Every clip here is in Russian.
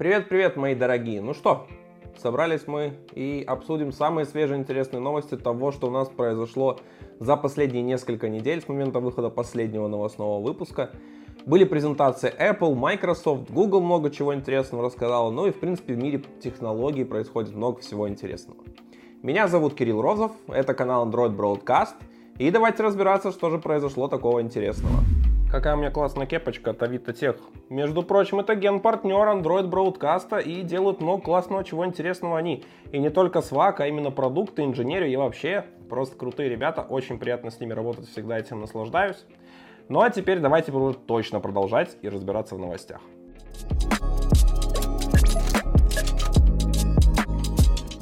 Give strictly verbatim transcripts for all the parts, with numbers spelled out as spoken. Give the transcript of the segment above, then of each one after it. Привет-привет, мои дорогие! Ну что, собрались мы и обсудим самые свежие интересные новости того, что у нас произошло за последние несколько недель с момента выхода последнего новостного выпуска. Были презентации Apple, Microsoft, Google много чего интересного рассказала, ну и в принципе в мире технологий происходит много всего интересного. Меня зовут Кирилл Розов, это канал Android Broadcast, и давайте разбираться, что же произошло такого интересного. Какая у меня классная кепочка от Авитотех. Между прочим, это ген-партнер Android Broadcast, и делают много классного, чего интересного они. И не только свак, а именно продукты, инженерию и вообще просто крутые ребята. Очень приятно с ними работать, всегда этим наслаждаюсь. Ну а теперь давайте буду точно продолжать и разбираться в новостях.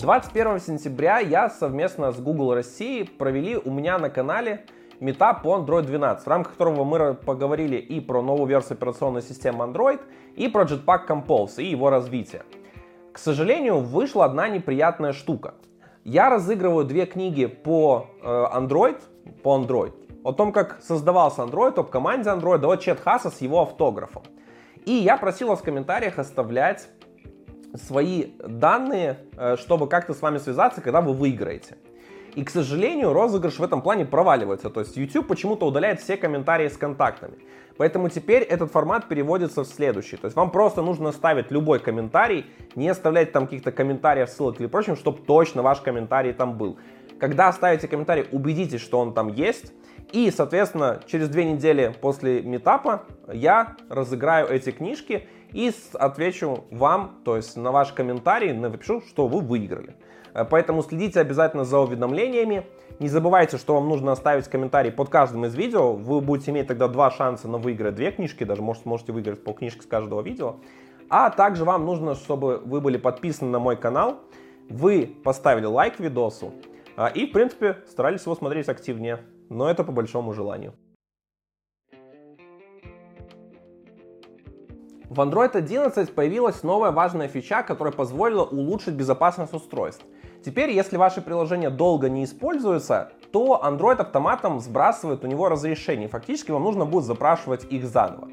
двадцать первого сентября я совместно с Google России провели у меня на канале митап по Android двенадцать, в рамках которого мы поговорили и про новую версию операционной системы Android, и про Jetpack Compose и его развитие. К сожалению, вышла одна неприятная штука. Я разыгрываю две книги по Android, по Android, о том, как создавался Android, об команде Android, от Чета Хааса с его автографом. И я просил вас в комментариях оставлять свои данные, чтобы как-то с вами связаться, когда вы выиграете. И, к сожалению, розыгрыш в этом плане проваливается. То есть YouTube почему-то удаляет все комментарии с контактами. Поэтому теперь этот формат переводится в следующий. То есть вам просто нужно ставить любой комментарий, не оставлять там каких-то комментариев, ссылок или прочим, чтобы точно ваш комментарий там был. Когда оставите комментарий, убедитесь, что он там есть. И, соответственно, через две недели после митапа я разыграю эти книжки и отвечу вам, то есть на ваш комментарий, напишу, что вы выиграли. Поэтому следите обязательно за уведомлениями. Не забывайте, что вам нужно оставить комментарий под каждым из видео. Вы будете иметь тогда два шанса на выиграть две книжки, даже может, можете выиграть по книжке с каждого видео. А также вам нужно, чтобы вы были подписаны на мой канал, вы поставили лайк видосу и, в принципе, старались его смотреть активнее. Но это по большому желанию. В Android одиннадцать появилась новая важная фича, которая позволила улучшить безопасность устройств. Теперь, если ваше приложение долго не используется, то Android автоматом сбрасывает у него разрешение. Фактически вам нужно будет запрашивать их заново.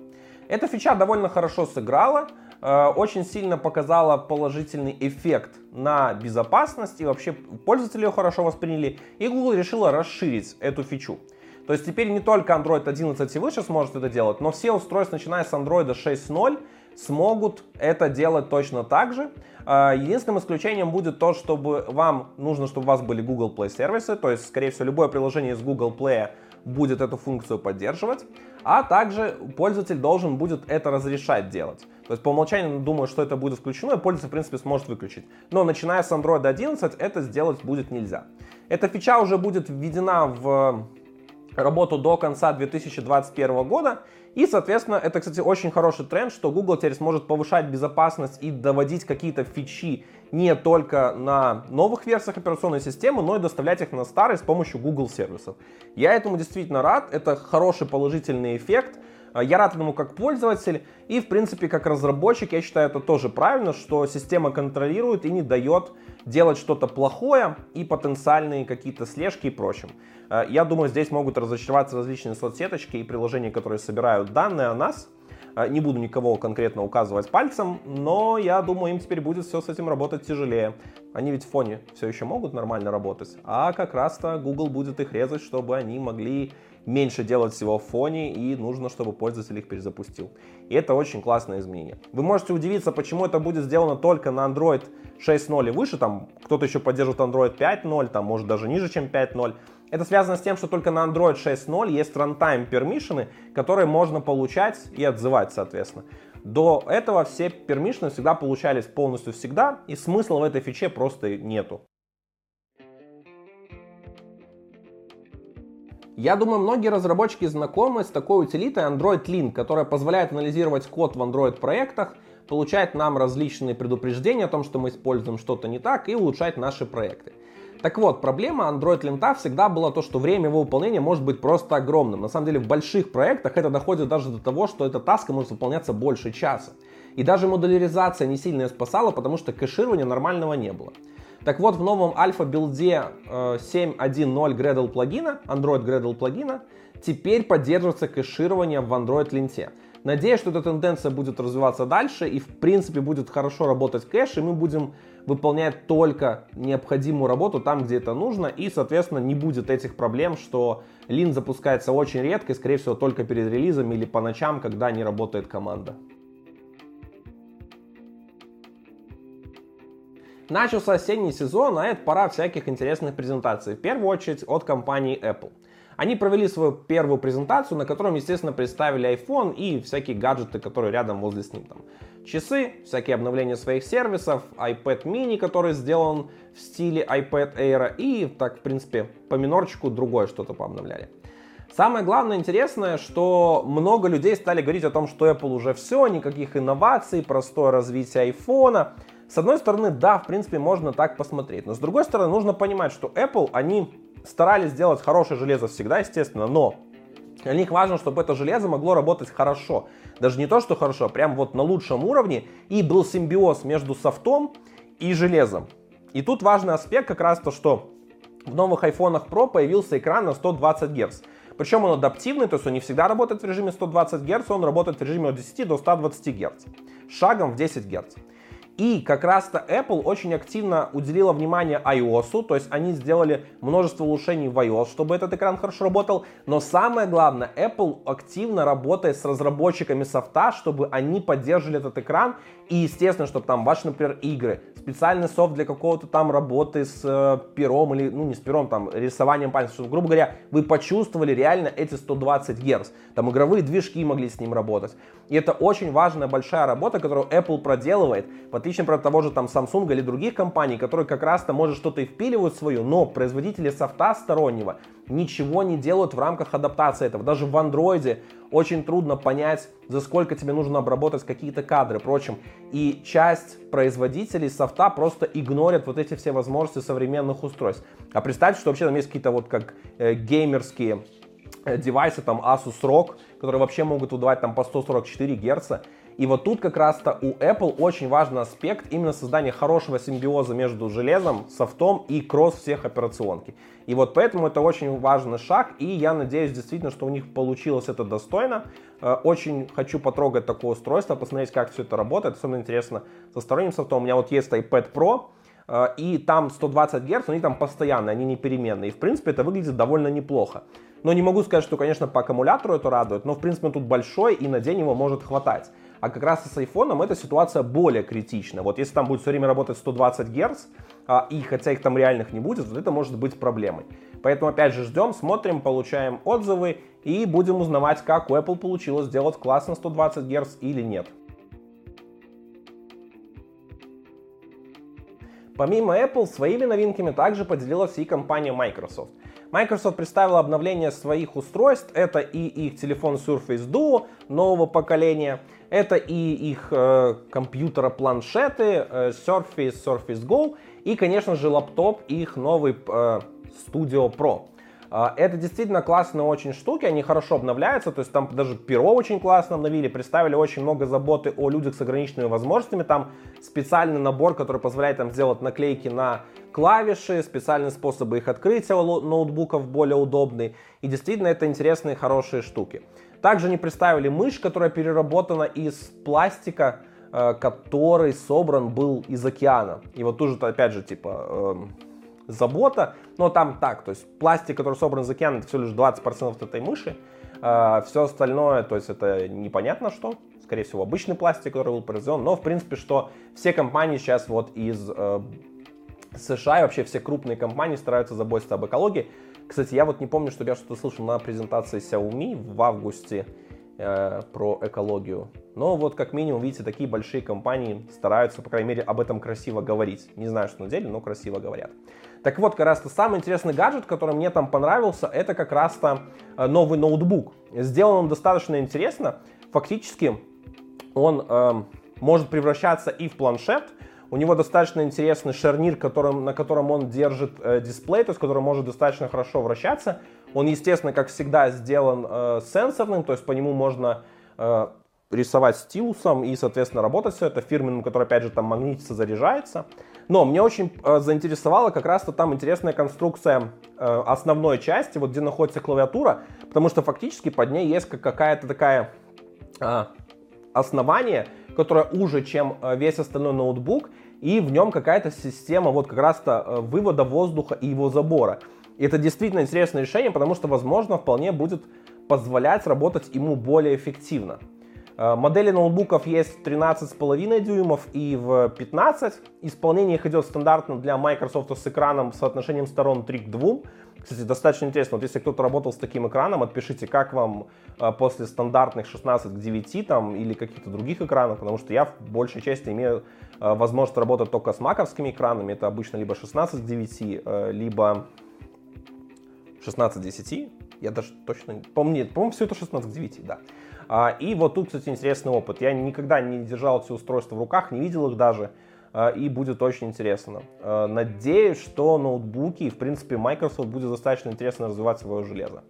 Эта фича довольно хорошо сыграла, э, очень сильно показала положительный эффект на безопасность, и вообще пользователи ее хорошо восприняли, и Google решила расширить эту фичу. То есть теперь не только Android одиннадцать и выше сможет это делать, но все устройства, начиная с Android шесть ноль, смогут это делать точно так же. Единственным исключением будет то, чтобы вам нужно, чтобы у вас были Google Play сервисы, то есть, скорее всего, любое приложение из Google Play будет эту функцию поддерживать, а также пользователь должен будет это разрешать делать. То есть по умолчанию, думаю, что это будет включено, и пользователь, в принципе, сможет выключить. Но начиная с Android одиннадцать это сделать будет нельзя. Эта фича уже будет введена в работу до конца две тысячи двадцать первого года. И, соответственно, это, кстати, очень хороший тренд, что Google теперь сможет повышать безопасность и доводить какие-то фичи не только на новых версиях операционной системы, но и доставлять их на старые с помощью Google сервисов. Я этому действительно рад, это хороший положительный эффект. Я рад этому как пользователь и, в принципе, как разработчик, я считаю это тоже правильно, что система контролирует и не дает делать что-то плохое и потенциальные какие-то слежки и прочим. Я думаю, здесь могут разочароваться различные соцсеточки и приложения, которые собирают данные о нас. Не буду никого конкретно указывать пальцем, но я думаю, им теперь будет все с этим работать тяжелее. Они ведь в фоне все еще могут нормально работать, а как раз-то Google будет их резать, чтобы они могли меньше делать всего в фоне, и нужно, чтобы пользователь их перезапустил. И это очень классное изменение. Вы можете удивиться, почему это будет сделано только на Android шесть ноль и выше, там кто-то еще поддерживает Android пять ноль, там может даже ниже, чем пять ноль. Это связано с тем, что только на Android шесть ноль есть runtime permission, которые можно получать и отзывать, соответственно. До этого все permission всегда получались полностью всегда, и смысла в этой фиче просто нету. Я думаю, многие разработчики знакомы с такой утилитой Android Lint, которая позволяет анализировать код в Android проектах, получать нам различные предупреждения о том, что мы используем что-то не так, и улучшать наши проекты. Так вот, проблема Android Lint всегда была то, что время его выполнения может быть просто огромным. На самом деле, в больших проектах это доходит даже до того, что эта таска может выполняться больше часа. И даже модуляризация не сильно ее спасала, потому что кэширования нормального не было. Так вот, в новом альфа-билде семь точка один точка ноль Gradle плагина, Android Gradle плагина, теперь поддерживается кэширование в Android Lint. Надеюсь, что эта тенденция будет развиваться дальше и, в принципе, будет хорошо работать кэш, и мы будем выполнять только необходимую работу там, где это нужно, и, соответственно, не будет этих проблем, что линт запускается очень редко и, скорее всего, только перед релизом или по ночам, когда не работает команда. Начался осенний сезон, а это пора всяких интересных презентаций, в первую очередь от компании Apple. Они провели свою первую презентацию, на котором, естественно, представили iPhone и всякие гаджеты, которые рядом возле с ним. Там часы, всякие обновления своих сервисов, iPad mini, который сделан в стиле iPad Air, и так, в принципе, по минорчику другое что-то пообновляли. Самое главное интересное, что много людей стали говорить о том, что Apple уже все, никаких инноваций, простое развитие iPhone. С одной стороны, да, в принципе, можно так посмотреть. Но с другой стороны, нужно понимать, что Apple, они старались сделать хорошее железо всегда, естественно, но для них важно, чтобы это железо могло работать хорошо. Даже не то, что хорошо, а прям вот на лучшем уровне. И был симбиоз между софтом и железом. И тут важный аспект как раз то, что в новых iPhone Pro появился экран на сто двадцать герц. Причем он адаптивный, то есть он не всегда работает в режиме сто двадцать герц, он работает в режиме от десяти до ста двадцати герц. Шагом в десять герц. И как раз-то Apple очень активно уделила внимание iOS, то есть они сделали множество улучшений в iOS, чтобы этот экран хорошо работал. Но самое главное, Apple активно работает с разработчиками софта, чтобы они поддерживали этот экран. И естественно, чтобы там ваши, например, игры, специальный софт для какого-то там работы с э, пером или, ну не с пером, там рисованием пальцев, чтобы, грубо говоря, вы почувствовали реально эти сто двадцать герц. Там игровые движки могли с ним работать. И это очень важная большая работа, которую Apple проделывает, в отличие, например, от того же там Samsung или других компаний, которые как раз-то, может, что-то и впиливают свое, но производители софта стороннего ничего не делают в рамках адаптации этого. Даже в Android очень трудно понять, за сколько тебе нужно обработать какие-то кадры, прочим. И часть производителей софта просто игнорят вот эти все возможности современных устройств. А представьте, что вообще там есть какие-то вот как э, геймерские э, девайсы, там Asus рог, которые вообще могут выдавать там по сто сорок четыре герца. И вот тут как раз-то у Apple очень важный аспект именно создания хорошего симбиоза между железом, софтом и кросс всех операционки. И вот поэтому это очень важный шаг, и я надеюсь действительно, что у них получилось это достойно. Очень хочу потрогать такое устройство, посмотреть, как все это работает. Особенно интересно со сторонним софтом. У меня вот есть iPad Pro, и там сто двадцать герц, но они там постоянные, они не переменные. И в принципе это выглядит довольно неплохо. Но не могу сказать, что, конечно, по аккумулятору это радует, но в принципе он тут большой, и на день его может хватать. А как раз с айфоном эта ситуация более критична. Вот если там будет все время работать сто двадцать герц, а, и хотя их там реальных не будет, вот это может быть проблемой. Поэтому опять же ждем, смотрим, получаем отзывы и будем узнавать, как у Apple получилось сделать класс на сто двадцать герц или нет. Помимо Apple, своими новинками также поделилась и компания Microsoft. Microsoft представила обновление своих устройств. Это и их телефон Surface Duo нового поколения, это и их э, компьютера-планшеты э, Surface, Surface Go и, конечно же, лаптоп их новый э, Studio Pro. Э, это действительно классные очень штуки, они хорошо обновляются, то есть там даже перо очень классно обновили, представили очень много заботы о людях с ограниченными возможностями. Там специальный набор, который позволяет там сделать наклейки на клавиши, специальные способы их открытия ноутбуков более удобные. И действительно это интересные, хорошие штуки. Также они представили мышь, которая переработана из пластика, который собран был из океана. И вот тут же, опять же, типа э, забота. Но там так, то есть пластик, который собран из океана, это всего лишь двадцать процентов этой мыши. Э, все остальное, то есть это непонятно что. Скорее всего, обычный пластик, который был произведен. Но, в принципе, что все компании сейчас вот из... Э, США и вообще все крупные компании стараются заботиться об экологии. Кстати, я вот не помню, что я что-то слышал на презентации Xiaomi в августе э, про экологию. Но вот как минимум, видите, такие большие компании стараются, по крайней мере, об этом красиво говорить. Не знаю, что на деле, но красиво говорят. Так вот, как раз-то самый интересный гаджет, который мне там понравился, это как раз-то новый ноутбук. Сделан он достаточно интересно. Фактически он э, может превращаться и в планшет. У него достаточно интересный шарнир, которым, на котором он держит э, дисплей, то есть который может достаточно хорошо вращаться. Он, естественно, как всегда, сделан э, сенсорным, то есть по нему можно э, рисовать стилусом и, соответственно, работать все это фирменным, который, опять же, там магнитится, заряжается. Но мне очень э, заинтересовала как раз-то там интересная конструкция э, основной части, вот где находится клавиатура, потому что фактически под ней есть какая-то такая основание, которое уже, чем весь остальной ноутбук, и в нем какая-то система вот как раз-то вывода воздуха и его забора. И это действительно интересное решение, потому что, возможно, вполне будет позволять работать ему более эффективно. Модели ноутбуков есть в тринадцать с половиной дюймов и в пятнадцать. Исполнение их идет стандартно для Microsoft с экраном с соотношением сторон три к двум. Кстати, достаточно интересно, вот если кто-то работал с таким экраном, отпишите, как вам после стандартных шестнадцать к девяти там, или каких-то других экранов, потому что я в большей части имею возможность работать только с маковскими экранами. Это обычно либо шестнадцать к девяти, либо шестнадцать к десяти. Я даже точно помню, по-моему, все это шестнадцать к девяти, да. И вот тут, кстати, интересный опыт. Я никогда не держал эти устройства в руках, не видел их даже, и будет очень интересно. Надеюсь, что ноутбуки и, в принципе, Microsoft будет достаточно интересно развивать свое железо.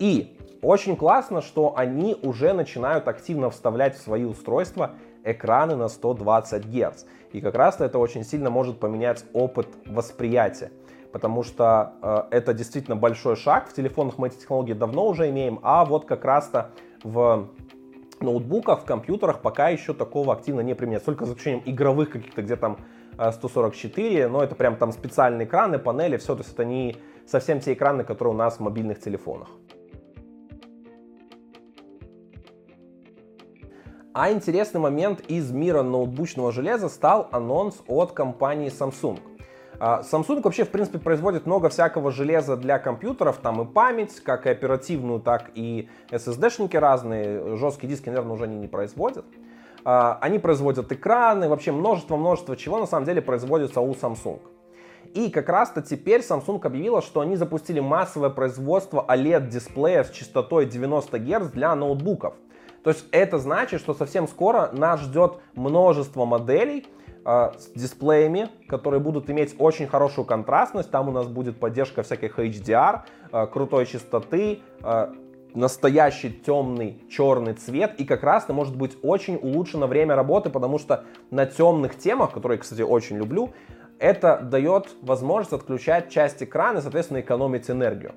И очень классно, что они уже начинают активно вставлять в свои устройства экраны на сто двадцать герц. И как раз это очень сильно может поменять опыт восприятия. Потому что э, это действительно большой шаг. В телефонах мы эти технологии давно уже имеем, а вот как раз-то в ноутбуках, в компьютерах пока еще такого активно не применяется. Только за исключением игровых каких-то, где там сто сорок четыре, но это прям там специальные экраны, панели, все. То есть это не совсем те экраны, которые у нас в мобильных телефонах. А интересный момент из мира ноутбучного железа стал анонс от компании Samsung. Samsung вообще, в принципе, производит много всякого железа для компьютеров, там и память, как и оперативную, так и эс эс ди-шники разные, жесткие диски, наверное, уже они не производят. Они производят экраны, вообще множество-множество чего на самом деле производится у Samsung. И как раз-то теперь Samsung объявила, что они запустили массовое производство о лед-дисплея с частотой девяносто герц для ноутбуков. То есть это значит, что совсем скоро нас ждет множество моделей, с дисплеями, которые будут иметь очень хорошую контрастность. Там у нас будет поддержка всяких эйч ди ар, крутой частоты, настоящий темный черный цвет. И как раз может быть очень улучшено время работы, потому что на темных темах, которые, кстати, очень люблю, это дает возможность отключать часть экрана и, соответственно, экономить энергию.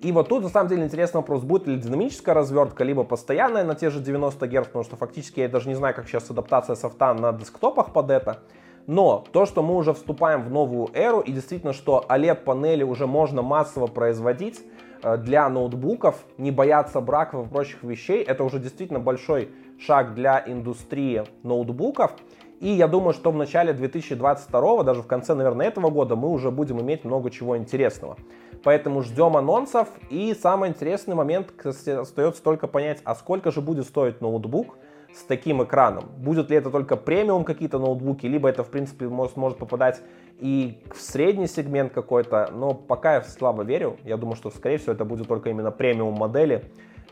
И вот тут, на самом деле, интересный вопрос, будет ли динамическая развертка, либо постоянная на те же девяносто герц, потому что фактически я даже не знаю, как сейчас адаптация софта на десктопах под это. Но то, что мы уже вступаем в новую эру, и действительно, что о лед-панели уже можно массово производить для ноутбуков, не бояться браков и прочих вещей, это уже действительно большой шаг для индустрии ноутбуков. И я думаю, что в начале две тысячи двадцать второго, даже в конце, наверное, этого года, мы уже будем иметь много чего интересного. Поэтому ждем анонсов. И самый интересный момент, кстати, остается только понять, а сколько же будет стоить ноутбук с таким экраном. Будет ли это только премиум какие-то ноутбуки, либо это, в принципе, может, может попадать и в средний сегмент какой-то. Но пока я слабо верю. Я думаю, что, скорее всего, это будет только именно премиум модели,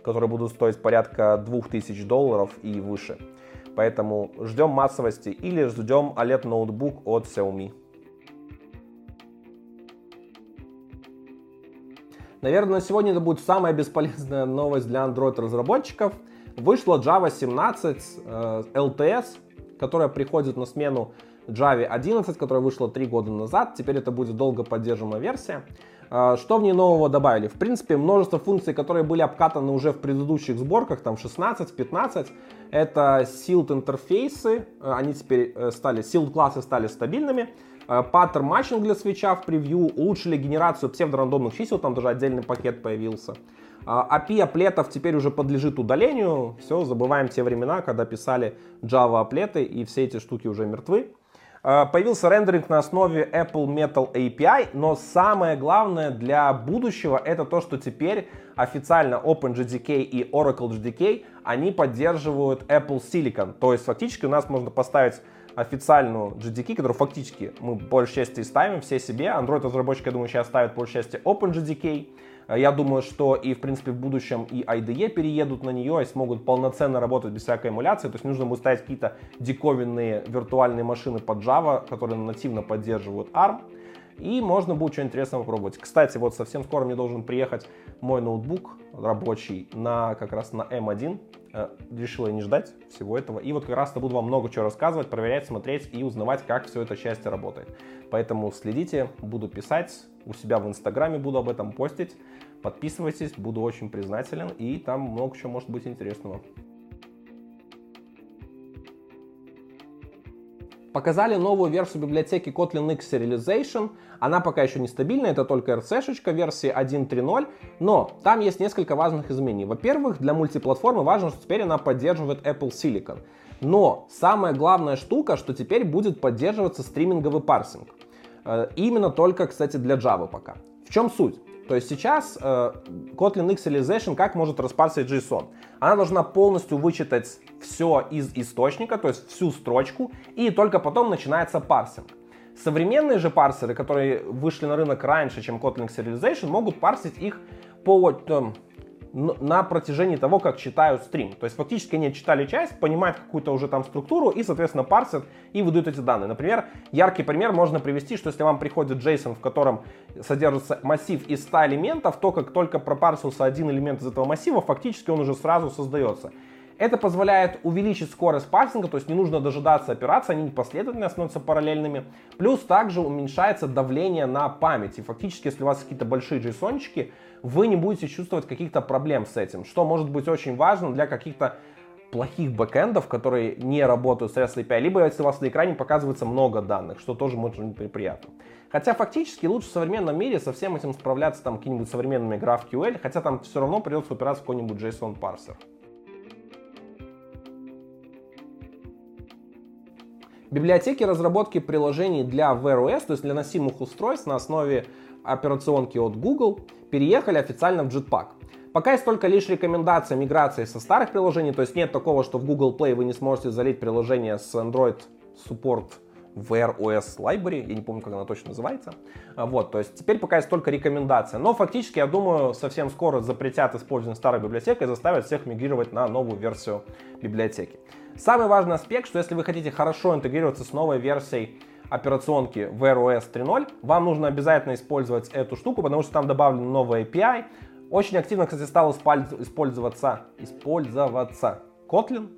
которые будут стоить порядка две тысячи долларов и выше. Поэтому ждем массовости или ждем о лед-ноутбук от Xiaomi. Наверное, на сегодня это будет самая бесполезная новость для Android-разработчиков. Вышла Java семнадцать эл ти эс, которая приходит на смену Java одиннадцать, которая вышла три года назад. Теперь это будет долго поддерживаемая версия. Что в ней нового добавили? В принципе, множество функций, которые были обкатаны уже в предыдущих сборках, там шестнадцать, пятнадцать. Это sealed интерфейсы, они теперь стали, sealed классы стали стабильными. Паттерн матчинг для свитча в превью, улучшили генерацию псевдорандомных чисел, там даже отдельный пакет появился. эй пи ай аплетов теперь уже подлежит удалению. Все, забываем те времена, когда писали Java аплеты, и все эти штуки уже мертвы. Появился рендеринг на основе Apple Metal эй пи ай, но самое главное для будущего это то, что теперь официально OpenJDK и OracleJDK, они поддерживают Apple Silicon. То есть фактически у нас можно поставить официальную джей ди кей, которую фактически мы большей части ставим все себе. Android-разработчики, я думаю, сейчас ставят большей части OpenJDK. Я думаю, что и, в принципе, в будущем и ай ди и переедут на нее и смогут полноценно работать без всякой эмуляции. То есть нужно будет ставить какие-то диковинные виртуальные машины под Java, которые нативно поддерживают арм. И можно будет что-нибудь интересное попробовать. Кстати, вот совсем скоро мне должен приехать мой ноутбук рабочий на как раз на эм один. Решила я не ждать всего этого. И вот как раз-то буду вам много чего рассказывать, проверять, смотреть и узнавать, как все это счастье работает. Поэтому следите, буду писать, у себя в Инстаграме буду об этом постить. Подписывайтесь, буду очень признателен, и там много чего может быть интересного. Показали новую версию библиотеки KotlinX Serialization. Она пока еще не стабильная, это только эр си-шечка версии один точка три точка ноль, но там есть несколько важных изменений. Во-первых, для мультиплатформы важно, что теперь она поддерживает Apple Silicon. Но самая главная штука, что теперь будет поддерживаться стриминговый парсинг. Именно только, кстати, для Java пока. В чем суть? То есть сейчас э, KotlinX Serialization как может распарсить JSON? Она должна полностью вычитать все из источника, то есть всю строчку, и только потом начинается парсинг. Современные же парсеры, которые вышли на рынок раньше, чем KotlinX Serialization, могут парсить их по, э, на протяжении того, как читают стрим. То есть фактически они читали часть, понимают какую-то уже там структуру и, соответственно, парсят и выдают эти данные. Например, яркий пример можно привести, что если вам приходит JSON, в котором содержится массив из ста элементов, то как только пропарсился один элемент из этого массива, фактически он уже сразу создается. Это позволяет увеличить скорость парсинга, то есть не нужно дожидаться операций, они непоследовательно становятся параллельными. Плюс также уменьшается давление на память. И фактически, если у вас какие-то большие джейсончики, вы не будете чувствовать каких-то проблем с этим, что может быть очень важно для каких-то плохих бэкэндов, которые не работают с REST эй пи ай, либо если у вас на экране показывается много данных, что тоже может быть неприятно. Хотя фактически лучше в современном мире со всем этим справляться там какими-нибудь современными GraphQL, хотя там все равно придется упираться в какой-нибудь JSON-парсер. Библиотеки разработки приложений для Wear о эс, то есть для носимых устройств на основе операционки от Google, переехали официально в Jetpack. Пока есть только лишь рекомендация миграции со старых приложений, то есть нет такого, что в Google Play вы не сможете залить приложение с Android Support Wear о эс Library, я не помню, как она точно называется. Вот, то есть теперь пока есть только рекомендация. Но фактически, я думаю, совсем скоро запретят использование старой библиотеки и заставят всех мигрировать на новую версию библиотеки. Самый важный аспект, что если вы хотите хорошо интегрироваться с новой версией операционки Wear о эс три точка ноль, вам нужно обязательно использовать эту штуку, потому что там добавлен новый эй пи ай. Очень активно, кстати, стал использоваться, использоваться Kotlin.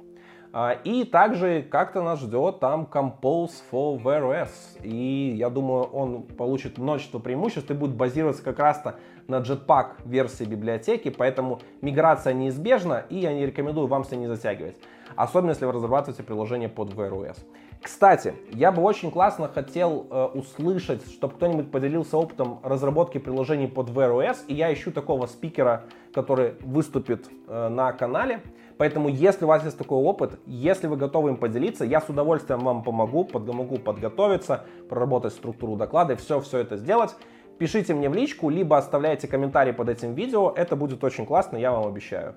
И также как-то нас ждет там Compose for Wear о эс. И я думаю, он получит множество преимуществ и будет базироваться как раз-то на Jetpack версии библиотеки. Поэтому миграция неизбежна, и я не рекомендую вам с ней не затягивать. Особенно, если вы разрабатываете приложение под Wear о эс. Кстати, я бы очень классно хотел э, услышать, чтобы кто-нибудь поделился опытом разработки приложений под Wear о эс. И я ищу такого спикера, который выступит э, на канале. Поэтому, если у вас есть такой опыт, если вы готовы им поделиться, я с удовольствием вам помогу, помогу подготовиться, проработать структуру доклада и все-все это сделать. Пишите мне в личку, либо оставляйте комментарии под этим видео. Это будет очень классно, я вам обещаю.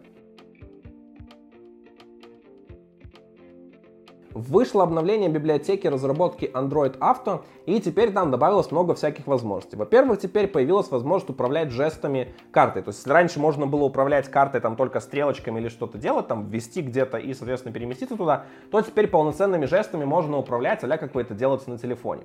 Вышло обновление библиотеки разработки Android Auto, и теперь там добавилось много всяких возможностей. Во-первых, теперь появилась возможность управлять жестами картой. То есть, если раньше можно было управлять картой там только стрелочками или что-то делать, там ввести где-то и, соответственно, переместиться туда, то теперь полноценными жестами можно управлять, а-ля как вы это делаете на телефоне.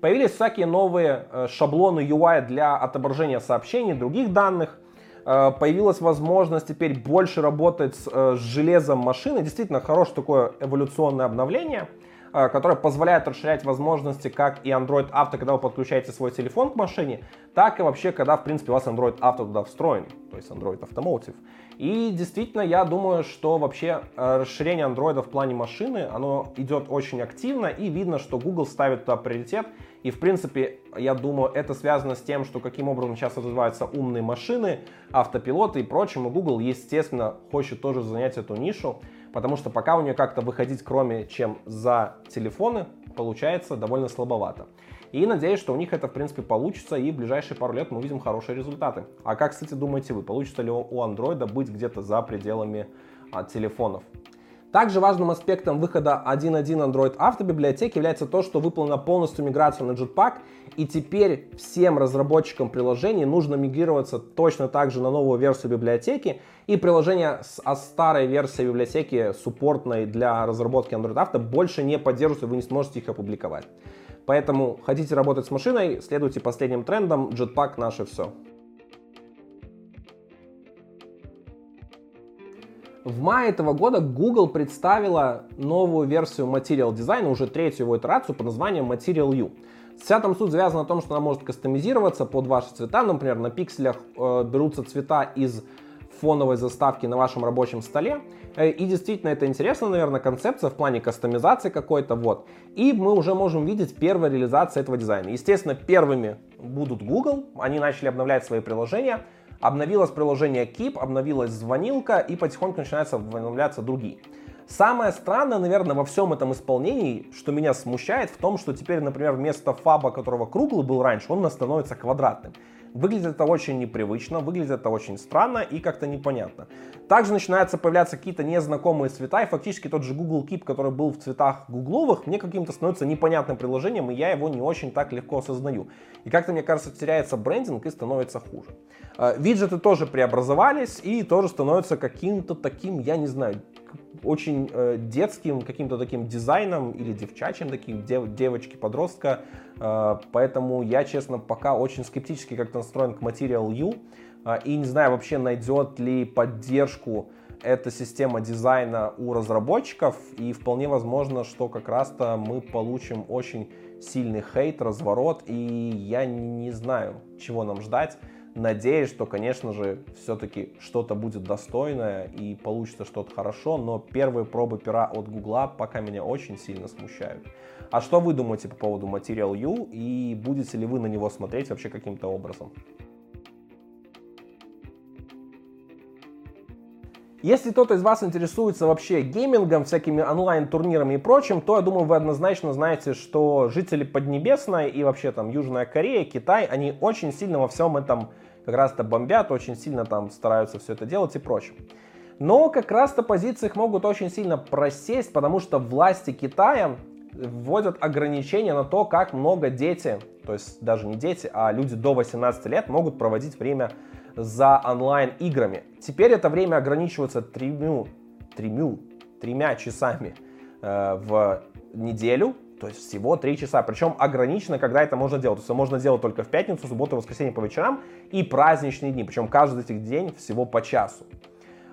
Появились всякие новые шаблоны ю ай для отображения сообщений, других данных. Появилась возможность теперь больше работать с, с железом машины. Действительно, хорошее такое эволюционное обновление, которое позволяет расширять возможности как и Android Auto, когда вы подключаете свой телефон к машине, так и вообще, когда, в принципе, у вас Android Auto туда встроен, то есть Android Automotive. И действительно, я думаю, что вообще расширение Android в плане машины, оно идет очень активно, и видно, что Google ставит туда приоритет. И, в принципе, я думаю, это связано с тем, что каким образом сейчас развиваются умные машины, автопилоты и прочим. И Google, естественно, хочет тоже занять эту нишу, потому что пока у нее как-то выходить, кроме чем за телефоны, получается довольно слабовато. И надеюсь, что у них это, в принципе, получится, и в ближайшие пару лет мы увидим хорошие результаты. А как, кстати, думаете вы, получится ли у Android быть где-то за пределами а, телефонов? Также важным аспектом выхода один точка один Android Auto библиотеки является то, что выполнена полностью миграция на Jetpack, и теперь всем разработчикам приложений нужно мигрироваться точно так же на новую версию библиотеки, и приложения с старой версией библиотеки, суппортной для разработки Android Auto, больше не поддерживаются, вы не сможете их опубликовать. Поэтому хотите работать с машиной, следуйте последним трендам, Jetpack наше все. В мае этого года Google представила новую версию Material дизайна, уже третью его итерацию под названием Material U. Вся там суть завязана на том, что она может кастомизироваться под ваши цвета. Например, на пикселях э, берутся цвета из фоновой заставки на вашем рабочем столе. И действительно, это интересно, наверное, концепция в плане кастомизации какой-то. Вот. И мы уже можем видеть первые реализации этого дизайна. Естественно, первыми будут Google. Они начали обновлять свои приложения. Обновилось приложение Keep, обновилась звонилка, и потихоньку начинаются обновляться другие. Самое странное, наверное, во всем этом исполнении, что меня смущает, в том, что теперь, например, вместо фаба, которого круглый был раньше, он у нас становится квадратным. Выглядит это очень непривычно, выглядит это очень странно и как-то непонятно. Также начинаются появляться какие-то незнакомые цвета, и фактически тот же Google Keep, который был в цветах гугловых, мне каким-то становится непонятным приложением, и я его не очень так легко осознаю. И как-то, мне кажется, теряется брендинг и становится хуже. Виджеты тоже преобразовались и тоже становятся каким-то таким, я не знаю, очень э, детским, каким-то таким дизайном или девчачьим, таким дев, девочки-подростка, э, поэтому я, честно, пока очень скептически как-то настроен к Material U, э, и не знаю вообще, найдет ли поддержку эта система дизайна у разработчиков, и вполне возможно, что как раз-то мы получим очень сильный хейт, разворот, и я не знаю, чего нам ждать. Надеюсь, что, конечно же, все-таки что-то будет достойное и получится что-то хорошо, но первые пробы пера от Гугла пока меня очень сильно смущают. А что вы думаете по поводу Material U и будете ли вы на него смотреть вообще каким-то образом? Если кто-то из вас интересуется вообще геймингом, всякими онлайн-турнирами и прочим, то, я думаю, вы однозначно знаете, что жители Поднебесной и вообще там Южная Корея, Китай, они очень сильно во всем этом как раз-то бомбят, очень сильно там стараются все это делать и прочее. Но как раз-то позиции их могут очень сильно просесть, потому что власти Китая вводят ограничения на то, как много дети, то есть даже не дети, а люди до восемнадцати лет могут проводить время за онлайн-играми. Теперь это время ограничивается тремя, тремя, тремя часами э, в неделю, то есть всего три часа. Причем ограничено, когда это можно делать. То есть можно делать только в пятницу, субботу, воскресенье по вечерам и праздничные дни. Причем каждый из этих дней всего по часу.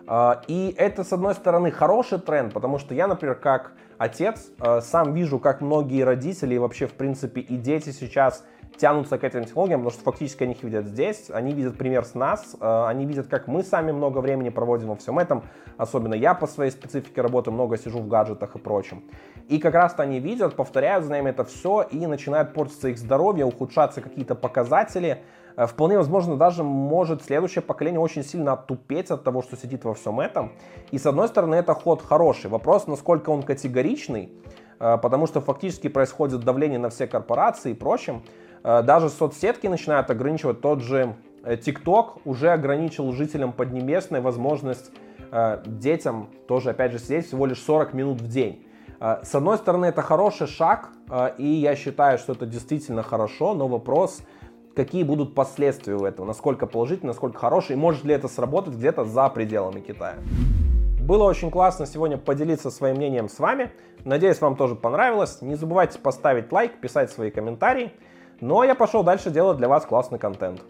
Э, и это, с одной стороны, хороший тренд, потому что я, например, как отец, э, сам вижу, как многие родители и вообще, в принципе, и дети сейчас тянутся к этим технологиям, потому что фактически они их видят здесь, они видят пример с нас, они видят, как мы сами много времени проводим во всем этом, особенно я по своей специфике работы много сижу в гаджетах и прочем. И как раз-то они видят, повторяют за нами это все, и начинает портиться их здоровье, ухудшаться какие-то показатели. Вполне возможно, даже может следующее поколение очень сильно оттупеть от того, что сидит во всем этом. И с одной стороны, это ход хороший. Вопрос, насколько он категоричный, потому что фактически происходит давление на все корпорации и прочем. Даже соцсетки начинают ограничивать, тот же TikTok уже ограничил жителям Поднебесной возможность э, детям тоже, опять же, сидеть всего лишь сорок минут в день. Э, с одной стороны, это хороший шаг, э, и я считаю, что это действительно хорошо, но вопрос, какие будут последствия у этого, насколько положительные, насколько хорошие, и может ли это сработать где-то за пределами Китая. Было очень классно сегодня поделиться своим мнением с вами, надеюсь, вам тоже понравилось. Не забывайте поставить лайк, писать свои комментарии. Ну а я пошел дальше делать для вас классный контент.